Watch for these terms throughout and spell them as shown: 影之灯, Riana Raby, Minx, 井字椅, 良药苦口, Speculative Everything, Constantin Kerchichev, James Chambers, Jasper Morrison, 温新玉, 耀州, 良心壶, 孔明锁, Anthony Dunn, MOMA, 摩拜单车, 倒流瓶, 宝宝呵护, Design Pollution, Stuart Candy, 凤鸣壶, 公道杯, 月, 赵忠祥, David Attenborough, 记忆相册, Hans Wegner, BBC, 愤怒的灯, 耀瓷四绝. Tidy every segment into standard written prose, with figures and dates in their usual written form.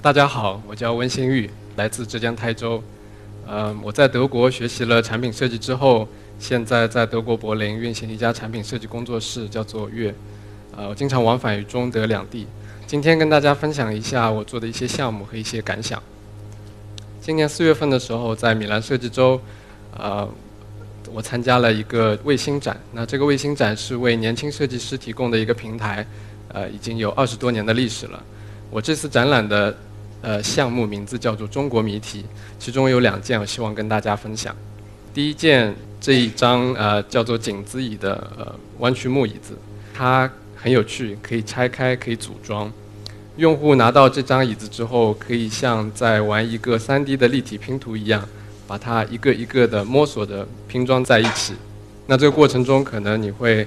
大家好，我叫温新玉，来自浙江台州。我在德国学习了产品设计之后，现在在德国柏林运行一家产品设计工作室，叫做月。我经常往返于中德两地。今天跟大家分享一下我做的一些项目和一些感想。今年4月份的时候，在米兰设计周，我参加了一个卫星展。那这个卫星展是为年轻设计师提供的一个平台，已经有20多年的历史了。我这次展览的项目名字叫做中国谜题，其中有2件我希望跟大家分享。第一件，这一张叫做井字椅的弯曲木椅子，它很有趣，可以拆开，可以组装。用户拿到这张椅子之后，可以像在玩一个 3D 的立体拼图一样，把它一个一个的摸索的拼装在一起。那这个过程中可能你会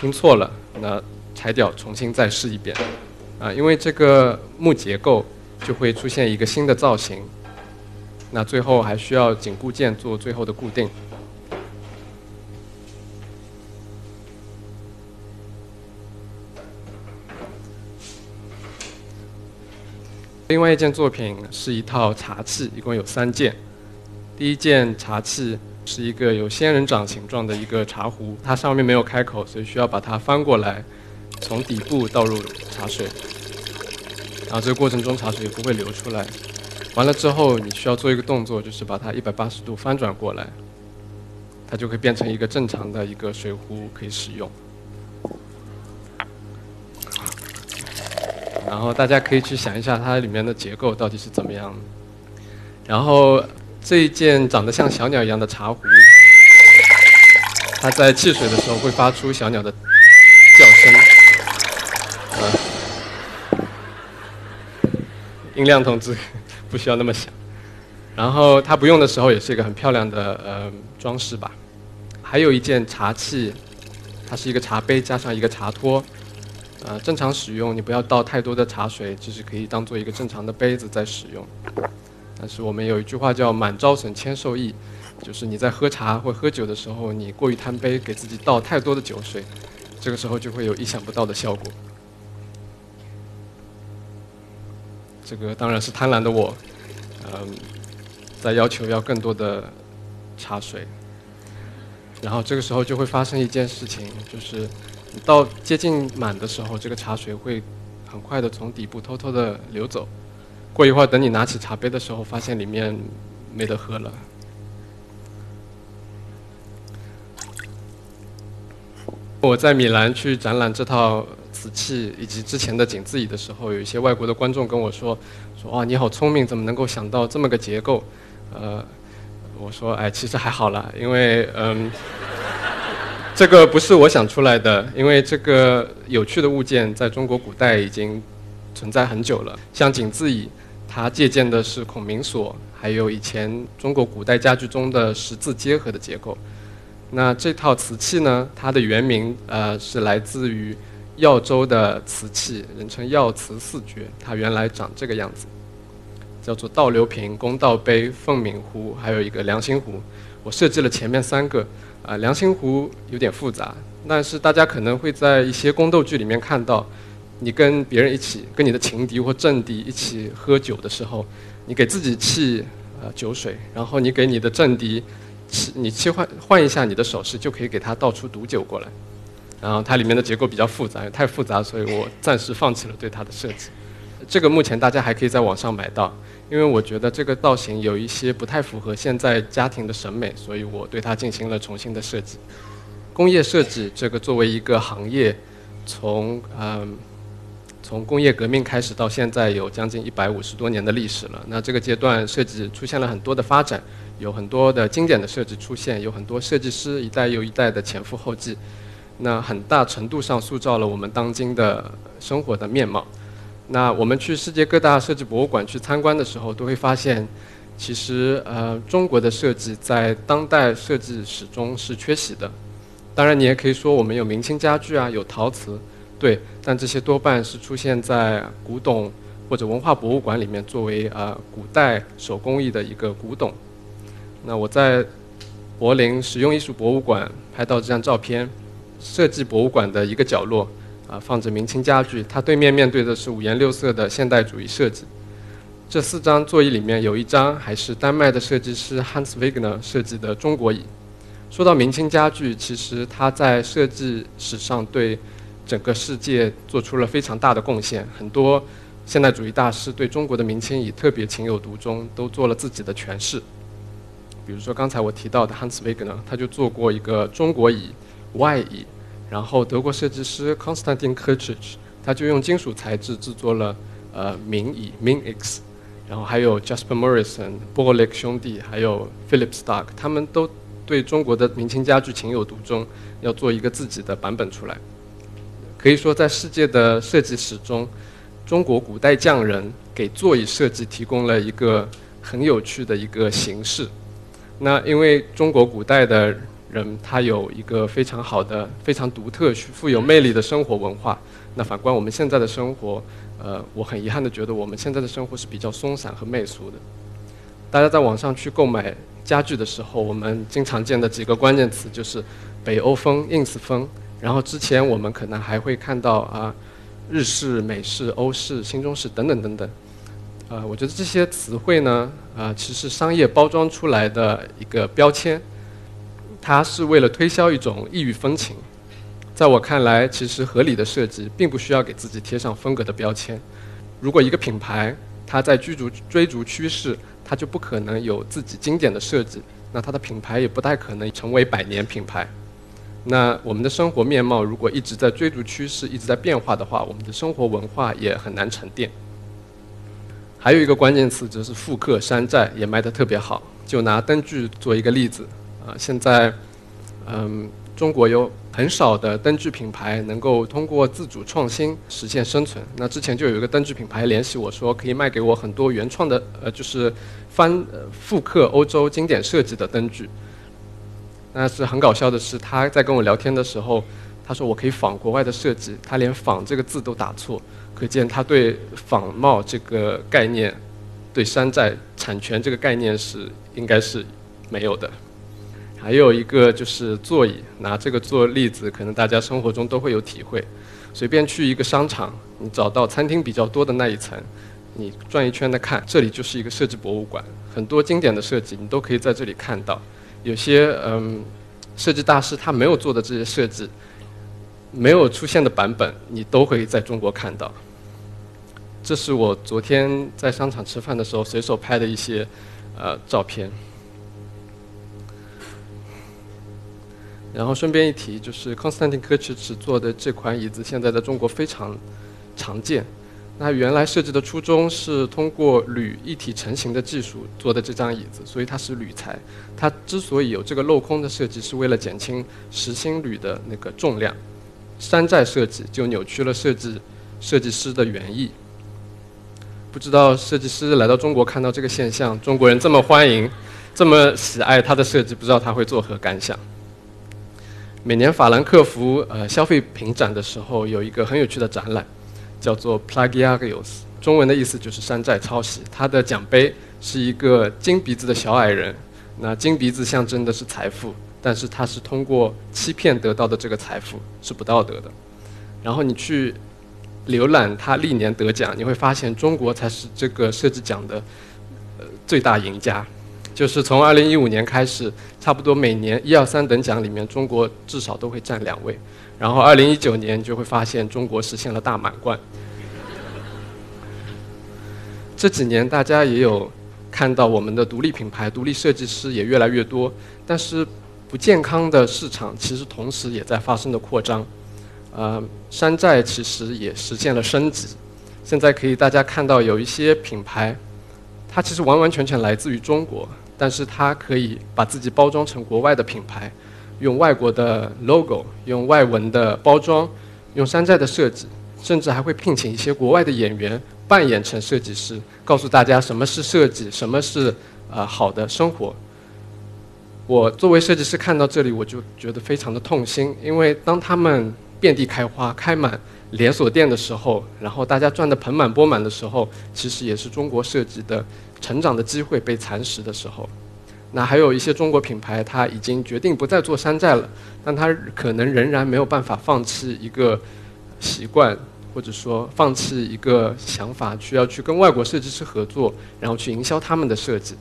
拼错了，那拆掉重新再试一遍。因为这个木结构就会出现一个新的造型，那最后还需要紧固件做最后的固定。另外一件作品是一套茶器，一共有3件。第一件茶器是一个有仙人掌形状的一个茶壶，它上面没有开口，所以需要把它翻过来，从底部倒入茶水，然后这个过程中茶水也不会流出来。完了之后，你需要做一个动作，就是把它180度翻转过来，它就会变成一个正常的一个水壶可以使用。然后大家可以去想一下它里面的结构到底是怎么样的。然后这一件长得像小鸟一样的茶壶，它在汽水的时候会发出小鸟的叫声。音量通知不需要那么响。然后它不用的时候也是一个很漂亮的装饰吧。还有一件茶器，它是一个茶杯加上一个茶托。正常使用，你不要倒太多的茶水，就是可以当做一个正常的杯子在使用。但是我们有一句话叫满招损谦受益，就是你在喝茶或喝酒的时候，你过于贪杯，给自己倒太多的酒水，这个时候就会有意想不到的效果。这个当然是贪婪的我，在要求要更多的茶水。然后这个时候就会发生一件事情，就是你到接近满的时候，这个茶水会很快的从底部偷偷的流走。过一会儿，等你拿起茶杯的时候，发现里面没得喝了。我在米兰去展览这套瓷器以及之前的井字椅的时候，有一些外国的观众跟我说哇，你好聪明，怎么能够想到这么个结构？我说哎，其实还好啦，因为这个不是我想出来的，因为这个有趣的物件在中国古代已经存在很久了。像井字椅，它借鉴的是孔明锁，还有以前中国古代家具中的十字结合的结构。那这套瓷器呢，它的原名是来自于耀州的瓷器，人称耀瓷四绝。它原来长这个样子，叫做倒流瓶、公道杯、凤鸣壶，还有一个良心壶。我设计了前面3个，良心壶有点复杂，但是大家可能会在一些宫斗剧里面看到，你跟别人一起，跟你的情敌或政敌一起喝酒的时候，你给自己沏酒水，然后你给你的政敌，你切换一下你的手势，就可以给他倒出毒酒过来。然后它里面的结构比较复杂，太复杂，所以我暂时放弃了对它的设计。这个目前大家还可以在网上买到，因为我觉得这个造型有一些不太符合现在家庭的审美，所以我对它进行了重新的设计。工业设计这个作为一个行业，从工业革命开始到现在有将近150多年的历史了。那这个阶段设计出现了很多的发展，有很多的经典的设计出现，有很多设计师一代又一代的前赴后继，那很大程度上塑造了我们当今的生活的面貌。那我们去世界各大设计博物馆去参观的时候，都会发现其实中国的设计在当代设计史中是缺席的。当然你也可以说我们有明清家具啊，有陶瓷，对，但这些多半是出现在古董或者文化博物馆里面，作为古代手工艺的一个古董。那我在柏林实用艺术博物馆拍到这张照片，设计博物馆的一个角落，放着明清家具，它对面对的是5颜6色的现代主义设计。这四张座椅里面有一张还是丹麦的设计师 Hans Wegner 设计的中国椅。说到明清家具，其实它在设计史上对整个世界做出了非常大的贡献。很多现代主义大师对中国的明清椅特别情有独钟，都做了自己的诠释。比如说刚才我提到的 Hans Wegner， 他就做过一个中国椅、外椅。然后德国设计师 Constantin Kerchichev， 他就用金属材质制作了明椅 Minx。然后还有 Jasper Morrison、波雷克兄弟，还有 Philip Stark， 他们都对中国的明清家具情有独钟，要做一个自己的版本出来。可以说，在世界的设计史中，中国古代匠人给座椅设计提供了一个很有趣的一个形式。那因为中国古代的人，他有一个非常好的、非常独特、富有魅力的生活文化。那反观我们现在的生活，我很遗憾的觉得我们现在的生活是比较松散和媚俗的。大家在网上去购买家具的时候，我们经常见的几个关键词就是北欧风、ins 风，然后之前我们可能还会看到啊日式、美式、欧式、新中式等等等等。我觉得这些词汇呢，其实商业包装出来的一个标签，它是为了推销一种异域风情。在我看来，其实合理的设计并不需要给自己贴上风格的标签。如果一个品牌它在追逐趋势，它就不可能有自己经典的设计，那它的品牌也不太可能成为百年品牌。那我们的生活面貌如果一直在追逐趋势，一直在变化的话，我们的生活文化也很难沉淀。还有一个关键词就是复刻、山寨也卖得特别好。就拿灯具做一个例子，现在中国有很少的灯具品牌能够通过自主创新实现生存。那之前就有一个灯具品牌联系我说，可以卖给我很多原创的，就是复刻欧洲经典设计的灯具。那是很搞笑的是，他在跟我聊天的时候，他说我可以仿国外的设计，他连仿这个字都打错，可见他对仿冒这个概念，对山寨产权这个概念是应该是没有的。还有一个就是座椅，拿这个做例子，可能大家生活中都会有体会。随便去一个商场，你找到餐厅比较多的那一层，你转一圈的看，这里就是一个设计博物馆，很多经典的设计你都可以在这里看到。有些设计大师他没有做的这些设计，没有出现的版本，你都会在中国看到。这是我昨天在商场吃饭的时候随手拍的一些照片。然后顺便一提，就是 Constantin Kerchichev 做的这款椅子，现在在中国非常常见。那原来设计的初衷是通过铝一体成型的技术做的这张椅子，所以它是铝材。它之所以有这个镂空的设计，是为了减轻实心铝的那个重量。山寨设计就扭曲了设计师的原意。不知道设计师来到中国看到这个现象，中国人这么欢迎，这么喜爱他的设计，不知道他会作何感想。每年法兰克福消费品展的时候，有一个很有趣的展览，叫做 Plagiarios， 中文的意思就是山寨抄袭。它的奖杯是一个金鼻子的小矮人，那金鼻子象征的是财富，但是它是通过欺骗得到的，这个财富是不道德的。然后你去浏览它历年得奖，你会发现中国才是这个设计奖的最大赢家。就是从2015年开始，差不多每年1、2、3等奖里面，中国至少都会占2位。然后2019年就会发现中国实现了大满贯。这几年大家也有看到我们的独立品牌、独立设计师也越来越多，但是不健康的市场其实同时也在发生的扩张。山寨其实也实现了升级，现在可以大家看到有一些品牌，它其实完完全全来自于中国。但是它可以把自己包装成国外的品牌，用外国的 logo， 用外文的包装，用山寨的设计，甚至还会聘请一些国外的演员扮演成设计师，告诉大家什么是设计，什么是好的生活。我作为设计师看到这里，我就觉得非常的痛心，因为当他们遍地开花，开满连锁店的时候，然后大家赚得盆满钵满的时候，其实也是中国设计的成长的机会被蚕食的时候。那还有一些中国品牌，它已经决定不再做山寨了，但它可能仍然没有办法放弃一个习惯，或者说放弃一个想法，需要去跟外国设计师合作，然后去营销他们的设计。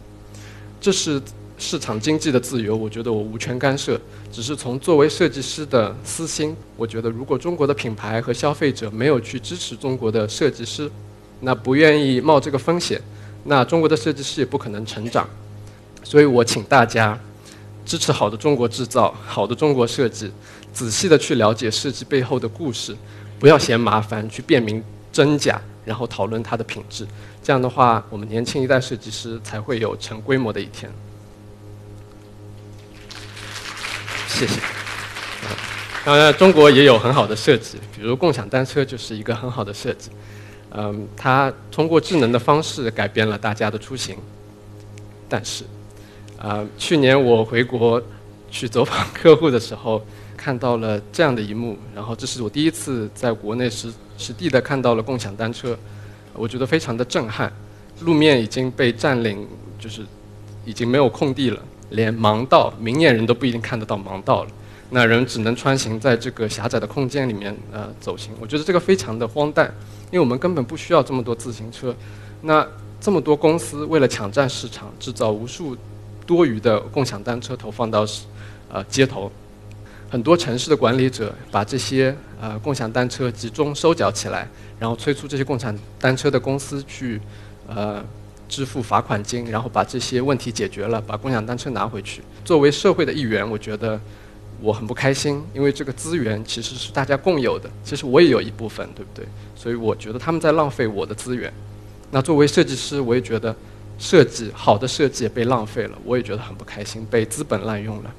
这是市场经济的自由，我觉得我无权干涉，只是从作为设计师的私心，我觉得如果中国的品牌和消费者没有去支持中国的设计师，那不愿意冒这个风险，那中国的设计师也不可能成长。所以我请大家支持好的中国制造，好的中国设计，仔细的去了解设计背后的故事，不要嫌麻烦去辨明真假，然后讨论它的品质。这样的话，我们年轻一代设计师才会有成规模的一天。谢谢。当然，中国也有很好的设计，比如共享单车就是一个很好的设计。它通过智能的方式改变了大家的出行。但是，去年我回国去走访客户的时候，看到了这样的一幕，然后这是我第一次在国内实地的看到了共享单车，我觉得非常的震撼。路面已经被占领，就是已经没有空地了，连盲道，明眼人都不一定看得到盲道了，那人只能穿行在这个狭窄的空间里面走行。我觉得这个非常的荒诞，因为我们根本不需要这么多自行车。那这么多公司为了抢占市场，制造无数多余的共享单车投放到街头。很多城市的管理者把这些共享单车集中收缴起来，然后催促这些共享单车的公司去支付罚款金，然后把这些问题解决了，把共享单车拿回去。作为社会的一员，我觉得我很不开心，因为这个资源其实是大家共有的，其实我也有一部分，对不对？所以我觉得他们在浪费我的资源。那作为设计师，我也觉得设计，好的设计也被浪费了，我也觉得很不开心，被资本滥用了。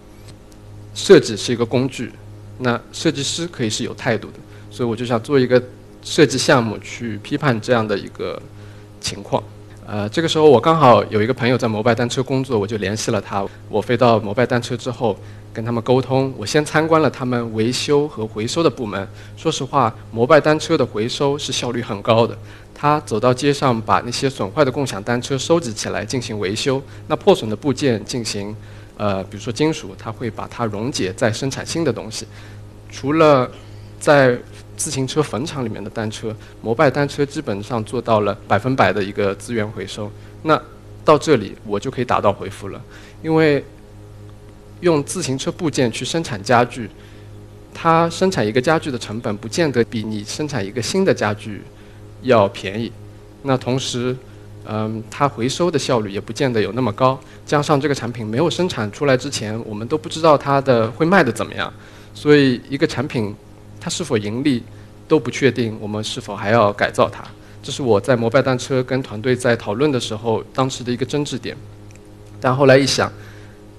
设计是一个工具，那设计师可以是有态度的，所以我就想做一个设计项目去批判这样的一个情况。这个时候我刚好有一个朋友在摩拜单车工作，我就联系了他。我飞到摩拜单车之后跟他们沟通，我先参观了他们维修和回收的部门。说实话，摩拜单车的回收是效率很高的，他走到街上把那些损坏的共享单车收集起来进行维修，那破损的部件进行比如说金属，它会把它溶解，再生产新的东西。除了在自行车坟场里面的单车，摩拜单车基本上做到了100%的一个资源回收。那到这里我就可以打道回府了，因为用自行车部件去生产家具，它生产一个家具的成本不见得比你生产一个新的家具要便宜。那同时它回收的效率也不见得有那么高，加上这个产品没有生产出来之前，我们都不知道它的会卖得怎么样，所以一个产品它是否盈利都不确定，我们是否还要改造它。这是我在摩拜单车跟团队在讨论的时候当时的一个争执点。但后来一想，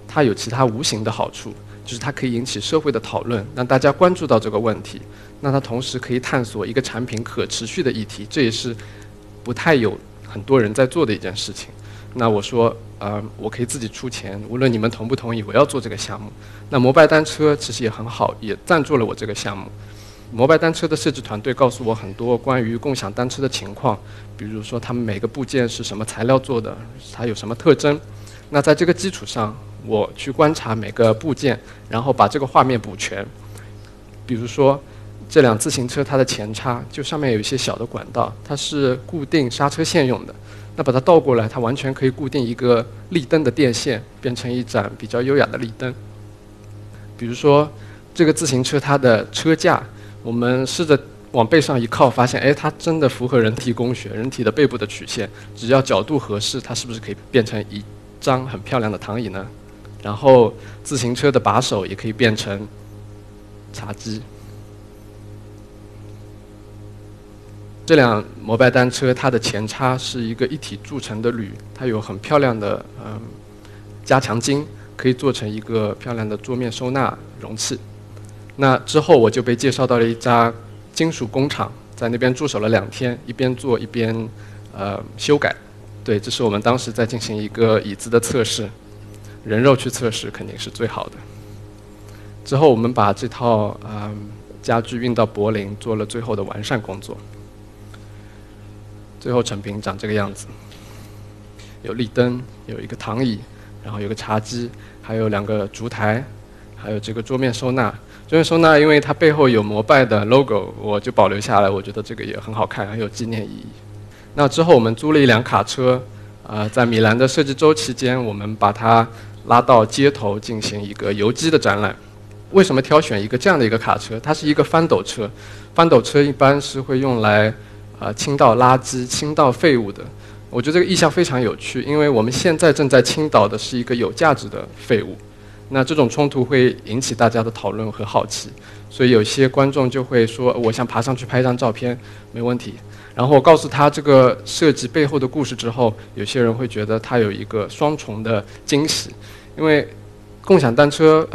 它有其他无形的好处，就是它可以引起社会的讨论，让大家关注到这个问题。那它同时可以探索一个产品可持续的议题，这也是不太有很多人在做的一件事情。那我说我可以自己出钱，无论你们同不同意，我要做这个项目。那摩拜单车其实也很好，也赞助了我这个项目。摩拜单车的设计团队告诉我很多关于共享单车的情况，比如说他们每个部件是什么材料做的，它有什么特征。那在这个基础上，我去观察每个部件，然后把这个画面补全。比如说这辆自行车它的前叉就上面有一些小的管道，它是固定刹车线用的，那把它倒过来，它完全可以固定一个立灯的电线，变成一盏比较优雅的立灯。比如说这个自行车它的车架，我们试着往背上一靠，发现它真的符合人体工学，人体的背部的曲线，只要角度合适，它是不是可以变成一张很漂亮的躺椅呢？然后自行车的把手也可以变成茶几。这辆摩拜单车它的前叉是一个一体铸成的铝，它有很漂亮的加强筋，可以做成一个漂亮的桌面收纳容器。那之后我就被介绍到了一家金属工厂，在那边驻守了2天，一边做一边修改。对，这是我们当时在进行一个椅子的测试，人肉去测试肯定是最好的。之后我们把这套家具运到柏林，做了最后的完善工作。最后成品长这个样子，有立灯，有一个躺椅，然后有个茶几，还有2个烛台，还有这个桌面收纳。所以说呢，因为它背后有膜拜的 logo， 我就保留下来，我觉得这个也很好看，很有纪念意义。那之后我们租了一辆卡车，在米兰的设计周期间，我们把它拉到街头进行一个游击的展览。为什么挑选一个这样的一个卡车？它是一个翻斗车，翻斗车一般是会用来倾倒垃圾、倾倒废物的。我觉得这个意象非常有趣，因为我们现在正在倾倒的是一个有价值的废物，那这种冲突会引起大家的讨论和好奇，所以有些观众就会说我想爬上去拍一张照片，没问题。然后我告诉他这个设计背后的故事之后，有些人会觉得它有一个双重的惊喜，因为共享单车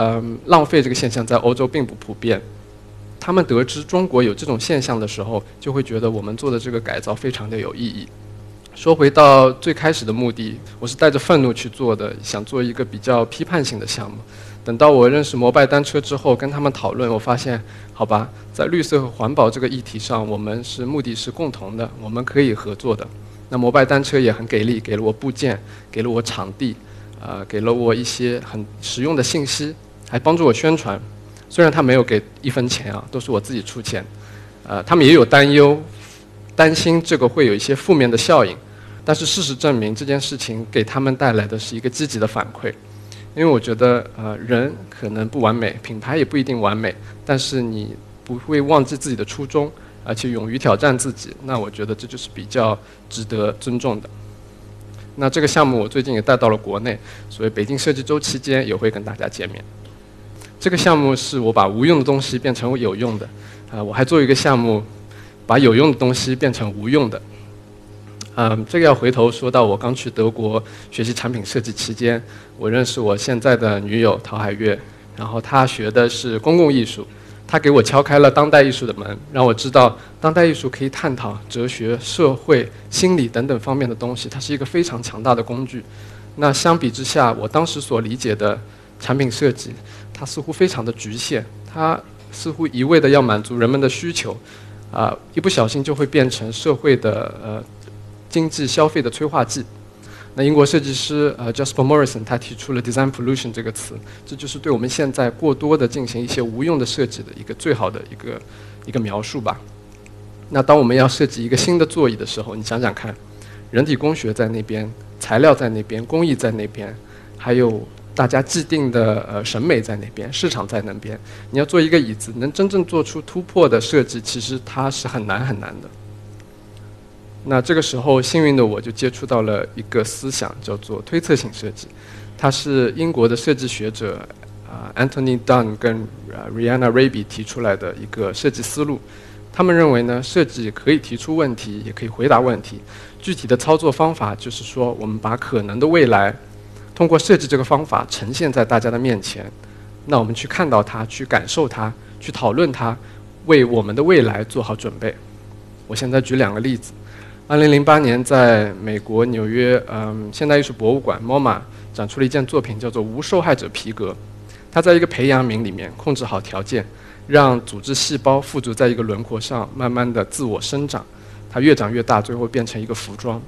浪费这个现象在欧洲并不普遍。他们得知中国有这种现象的时候，就会觉得我们做的这个改造非常的有意义。说回到最开始的目的，我是带着愤怒去做的，想做一个比较批判性的项目。等到我认识摩拜单车之后，跟他们讨论，我发现，好吧，在绿色和环保这个议题上，我们是目的是共同的，我们可以合作的。那摩拜单车也很给力，给了我部件，给了我场地，给了我一些很实用的信息，还帮助我宣传。虽然他没有给一分钱啊，都是我自己出钱。他们也有担忧，担心这个会有一些负面的效应。但是事实证明，这件事情给他们带来的是一个积极的反馈，因为我觉得，人可能不完美，品牌也不一定完美，但是你不会忘记自己的初衷，而且勇于挑战自己，那我觉得这就是比较值得尊重的。那这个项目我最近也带到了国内，所以北京设计周期间也会跟大家见面。这个项目是我把无用的东西变成有用的，我还做一个项目，把有用的东西变成无用的。这个要回头说到我刚去德国学习产品设计期间，我认识我现在的女友陶海月，然后她学的是公共艺术，她给我敲开了当代艺术的门，让我知道当代艺术可以探讨哲学、社会、心理等等方面的东西，它是一个非常强大的工具。那相比之下，我当时所理解的产品设计，它似乎非常的局限，它似乎一味的要满足人们的需求，一不小心就会变成社会的经济消费的催化剂。那英国设计师Jasper Morrison 他提出了 Design Pollution 这个词，这就是对我们现在过多的进行一些无用的设计的一个最好的一个描述吧。那当我们要设计一个新的座椅的时候，你想想看，人体工学在那边，材料在那边，工艺在那边，还有大家既定的审美在那边，市场在那边，你要做一个椅子，能真正做出突破的设计，其实它是很难很难的。那这个时候，幸运的我就接触到了一个思想，叫做推测性设计。它是英国的设计学者Anthony Dunn 跟Riana Raby 提出来的一个设计思路。他们认为呢，设计可以提出问题，也可以回答问题。具体的操作方法就是说，我们把可能的未来，通过设计这个方法呈现在大家的面前。那我们去看到它，去感受它，去讨论它，为我们的未来做好准备。我现在举两个例子。2008年，在美国纽约现代艺术博物馆 MOMA 展出了一件作品，叫做《无受害者皮革》。它在一个培养皿里面控制好条件，让组织细胞附着在一个轮廓上，慢慢的自我生长。它越长越大，最后变成一个服装。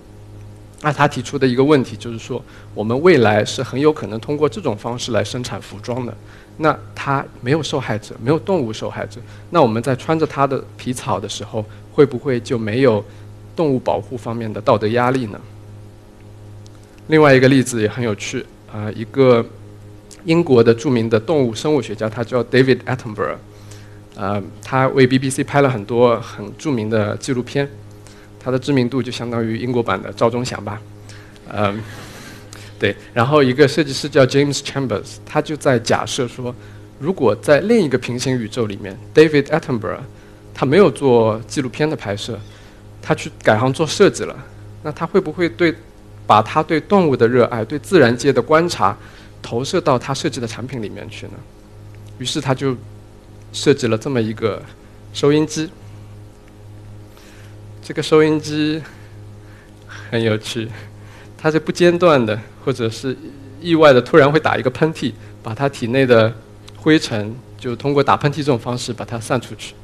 那他提出的一个问题就是说，我们未来是很有可能通过这种方式来生产服装的。那它没有受害者，没有动物受害者，那我们在穿着它的皮草的时候，会不会就没有动物保护方面的道德压力呢？另外一个例子也很有趣，一个英国的著名的动物生物学家，他叫 David Attenborough，他为 BBC 拍了很多很著名的纪录片，他的知名度就相当于英国版的赵忠祥吧，对。然后一个设计师叫 James Chambers， 他就在假设说，如果在另一个平行宇宙里面 ，David Attenborough 他没有做纪录片的拍摄，他去改行做设计了，那他会不会把他对动物的热爱、对自然界的观察投射到他设计的产品里面去呢？于是他就设计了这么一个收音机。这个收音机很有趣，它是不间断的，或者是意外的突然会打一个喷嚏，把它体内的灰尘就通过打喷嚏这种方式把它散出去。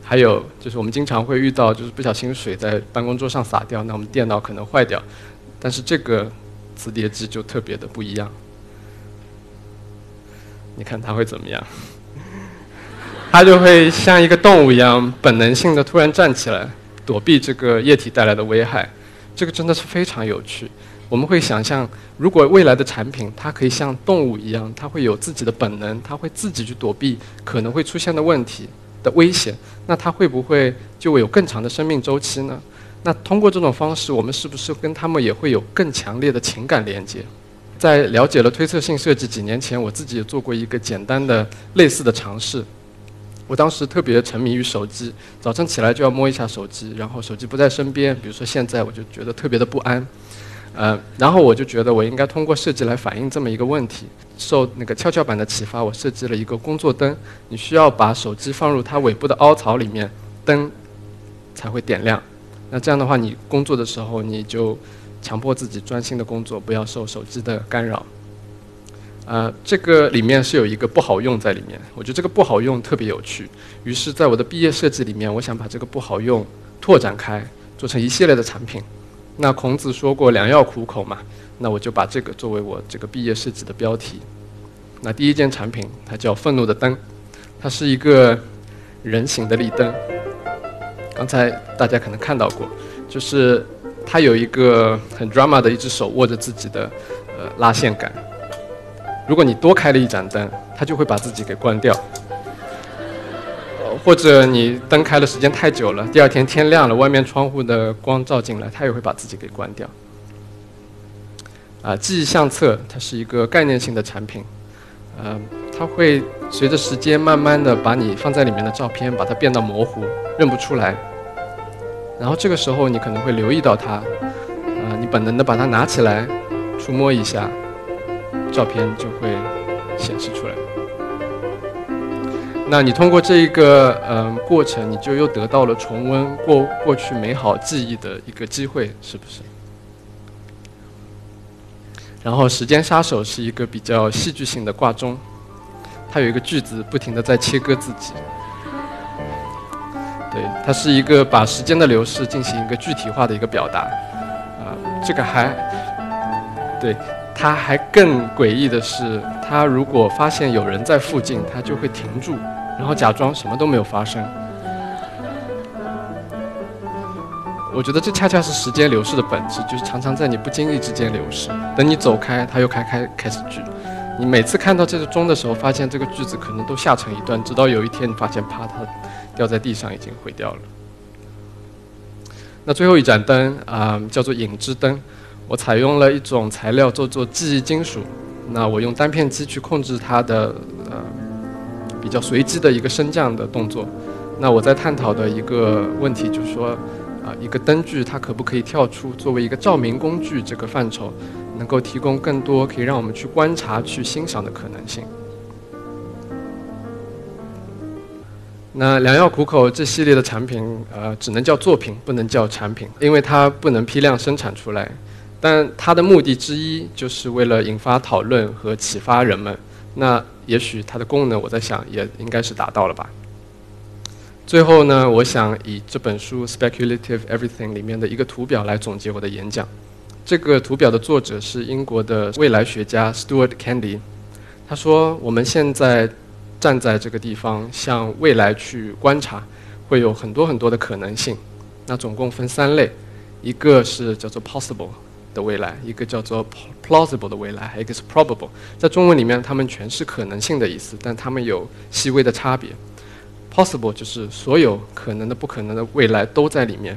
还有就是我们经常会遇到，就是不小心水在办公桌上洒掉，那我们电脑可能坏掉，但是这个磁碟机就特别的不一样。你看它会怎么样？它就会像一个动物一样，本能性的突然站起来，躲避这个液体带来的危害。这个真的是非常有趣。我们会想象，如果未来的产品它可以像动物一样，它会有自己的本能，它会自己去躲避可能会出现的问题的危险，那它会不会就会有更长的生命周期呢？那通过这种方式，我们是不是跟他们也会有更强烈的情感连接？在了解了推测性设计几年前，我自己也做过一个简单的类似的尝试。我当时特别沉迷于手机，早晨起来就要摸一下手机，然后手机不在身边，比如说现在我就觉得特别的不安。然后我就觉得我应该通过设计来反映这么一个问题。受那个跷跷板的启发，我设计了一个工作灯，你需要把手机放入它尾部的凹槽里面，灯才会点亮。那这样的话，你工作的时候你就强迫自己专心的工作，不要受手机的干扰。这个里面是有一个不好用在里面，我觉得这个不好用特别有趣。于是在我的毕业设计里面，我想把这个不好用拓展开，做成一系列的产品。那孔子说过良药苦口嘛，那我就把这个作为我这个毕业设计的标题。那第一件产品它叫愤怒的灯，它是一个人形的立灯。刚才大家可能看到过，就是它有一个很 drama 的一只手握着自己的拉线杆。如果你多开了一盏灯，它就会把自己给关掉。或者你灯开的时间太久了，第二天天亮了，外面窗户的光照进来，它也会把自己给关掉。记忆相册它是一个概念性的产品，它会随着时间慢慢的把你放在里面的照片把它变得模糊，认不出来。然后这个时候你可能会留意到它，你本能的把它拿起来，触摸一下。照片就会显示出来。那你通过这一个过程，你就又得到了重温过去美好记忆的一个机会，是不是？然后时间杀手是一个比较戏剧性的挂钟，它有一个句子不停的在切割自己。对，它是一个把时间的流逝进行一个具体化的一个表达。这个还对。他还更诡异的是，他如果发现有人在附近，他就会停住，然后假装什么都没有发生。我觉得这恰恰是时间流逝的本质，就是常常在你不经意之间流逝。等你走开，他又开始剧。你每次看到这个钟的时候，发现这个句子可能都下成一段，直到有一天你发现，啪，它掉在地上已经毁掉了。那最后一盏灯叫做影之灯。我采用了一种材料叫做记忆金属，那我用单片机去控制它的比较随机的一个升降的动作。那我在探讨的一个问题就是说，一个灯具它可不可以跳出作为一个照明工具这个范畴，能够提供更多可以让我们去观察、去欣赏的可能性。那良药苦口这系列的产品，只能叫作品，不能叫产品，因为它不能批量生产出来。但它的目的之一就是为了引发讨论和启发人们，那也许它的功能我在想也应该是达到了吧。最后呢，我想以这本书《Speculative Everything》里面的一个图表来总结我的演讲。这个图表的作者是英国的未来学家 Stuart Candy， 他说我们现在站在这个地方向未来去观察，会有很多很多的可能性。那总共分三类，一个是叫做 possible的未来，一个叫做 plausible 的未来，还有一个是 probable。 在中文里面它们全是可能性的意思，但它们有细微的差别。 possible 就是所有可能的、不可能的未来都在里面，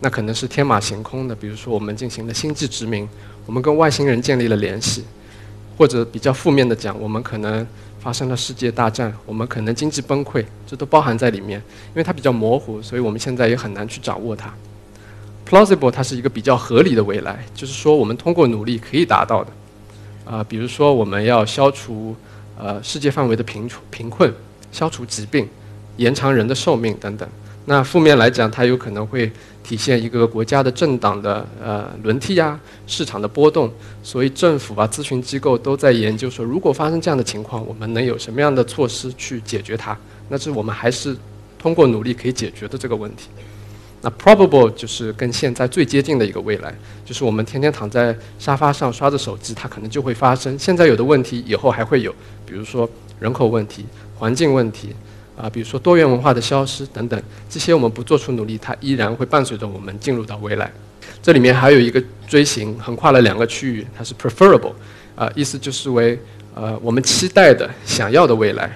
那可能是天马行空的，比如说我们进行了星际殖民，我们跟外星人建立了联系，或者比较负面的讲，我们可能发生了世界大战，我们可能经济崩溃，这都包含在里面。因为它比较模糊，所以我们现在也很难去掌握它。plausible 它是一个比较合理的未来，就是说我们通过努力可以达到的，比如说我们要消除世界范围的贫困，消除疾病，延长人的寿命等等。那负面来讲，它有可能会体现一个国家的政党的轮替啊，市场的波动，所以政府啊、咨询机构都在研究说，如果发生这样的情况，我们能有什么样的措施去解决它？那是我们还是通过努力可以解决的这个问题。那 probable 就是跟现在最接近的一个未来，就是我们天天躺在沙发上刷着手机，它可能就会发生。现在有的问题以后还会有，比如说人口问题、环境问题，比如说多元文化的消失等等，这些我们不做出努力，它依然会伴随着我们进入到未来。这里面还有一个锥形横跨了两个区域，它是 preferable， 意思就是为我们期待的、想要的未来。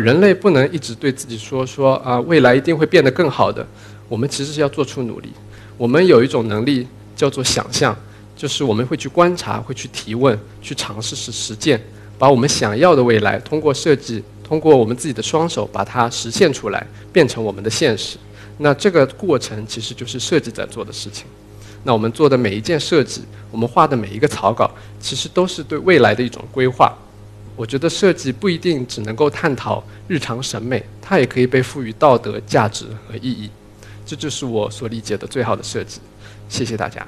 人类不能一直对自己说未来一定会变得更好的，我们其实是要做出努力。我们有一种能力叫做想象，就是我们会去观察、会去提问、去尝试实践，把我们想要的未来通过设计、通过我们自己的双手把它实现出来，变成我们的现实。那这个过程其实就是设计在做的事情。那我们做的每一件设计，我们画的每一个草稿，其实都是对未来的一种规划。我觉得设计不一定只能够探讨日常审美，它也可以被赋予道德价值和意义。这就是我所理解的最好的设计。谢谢大家。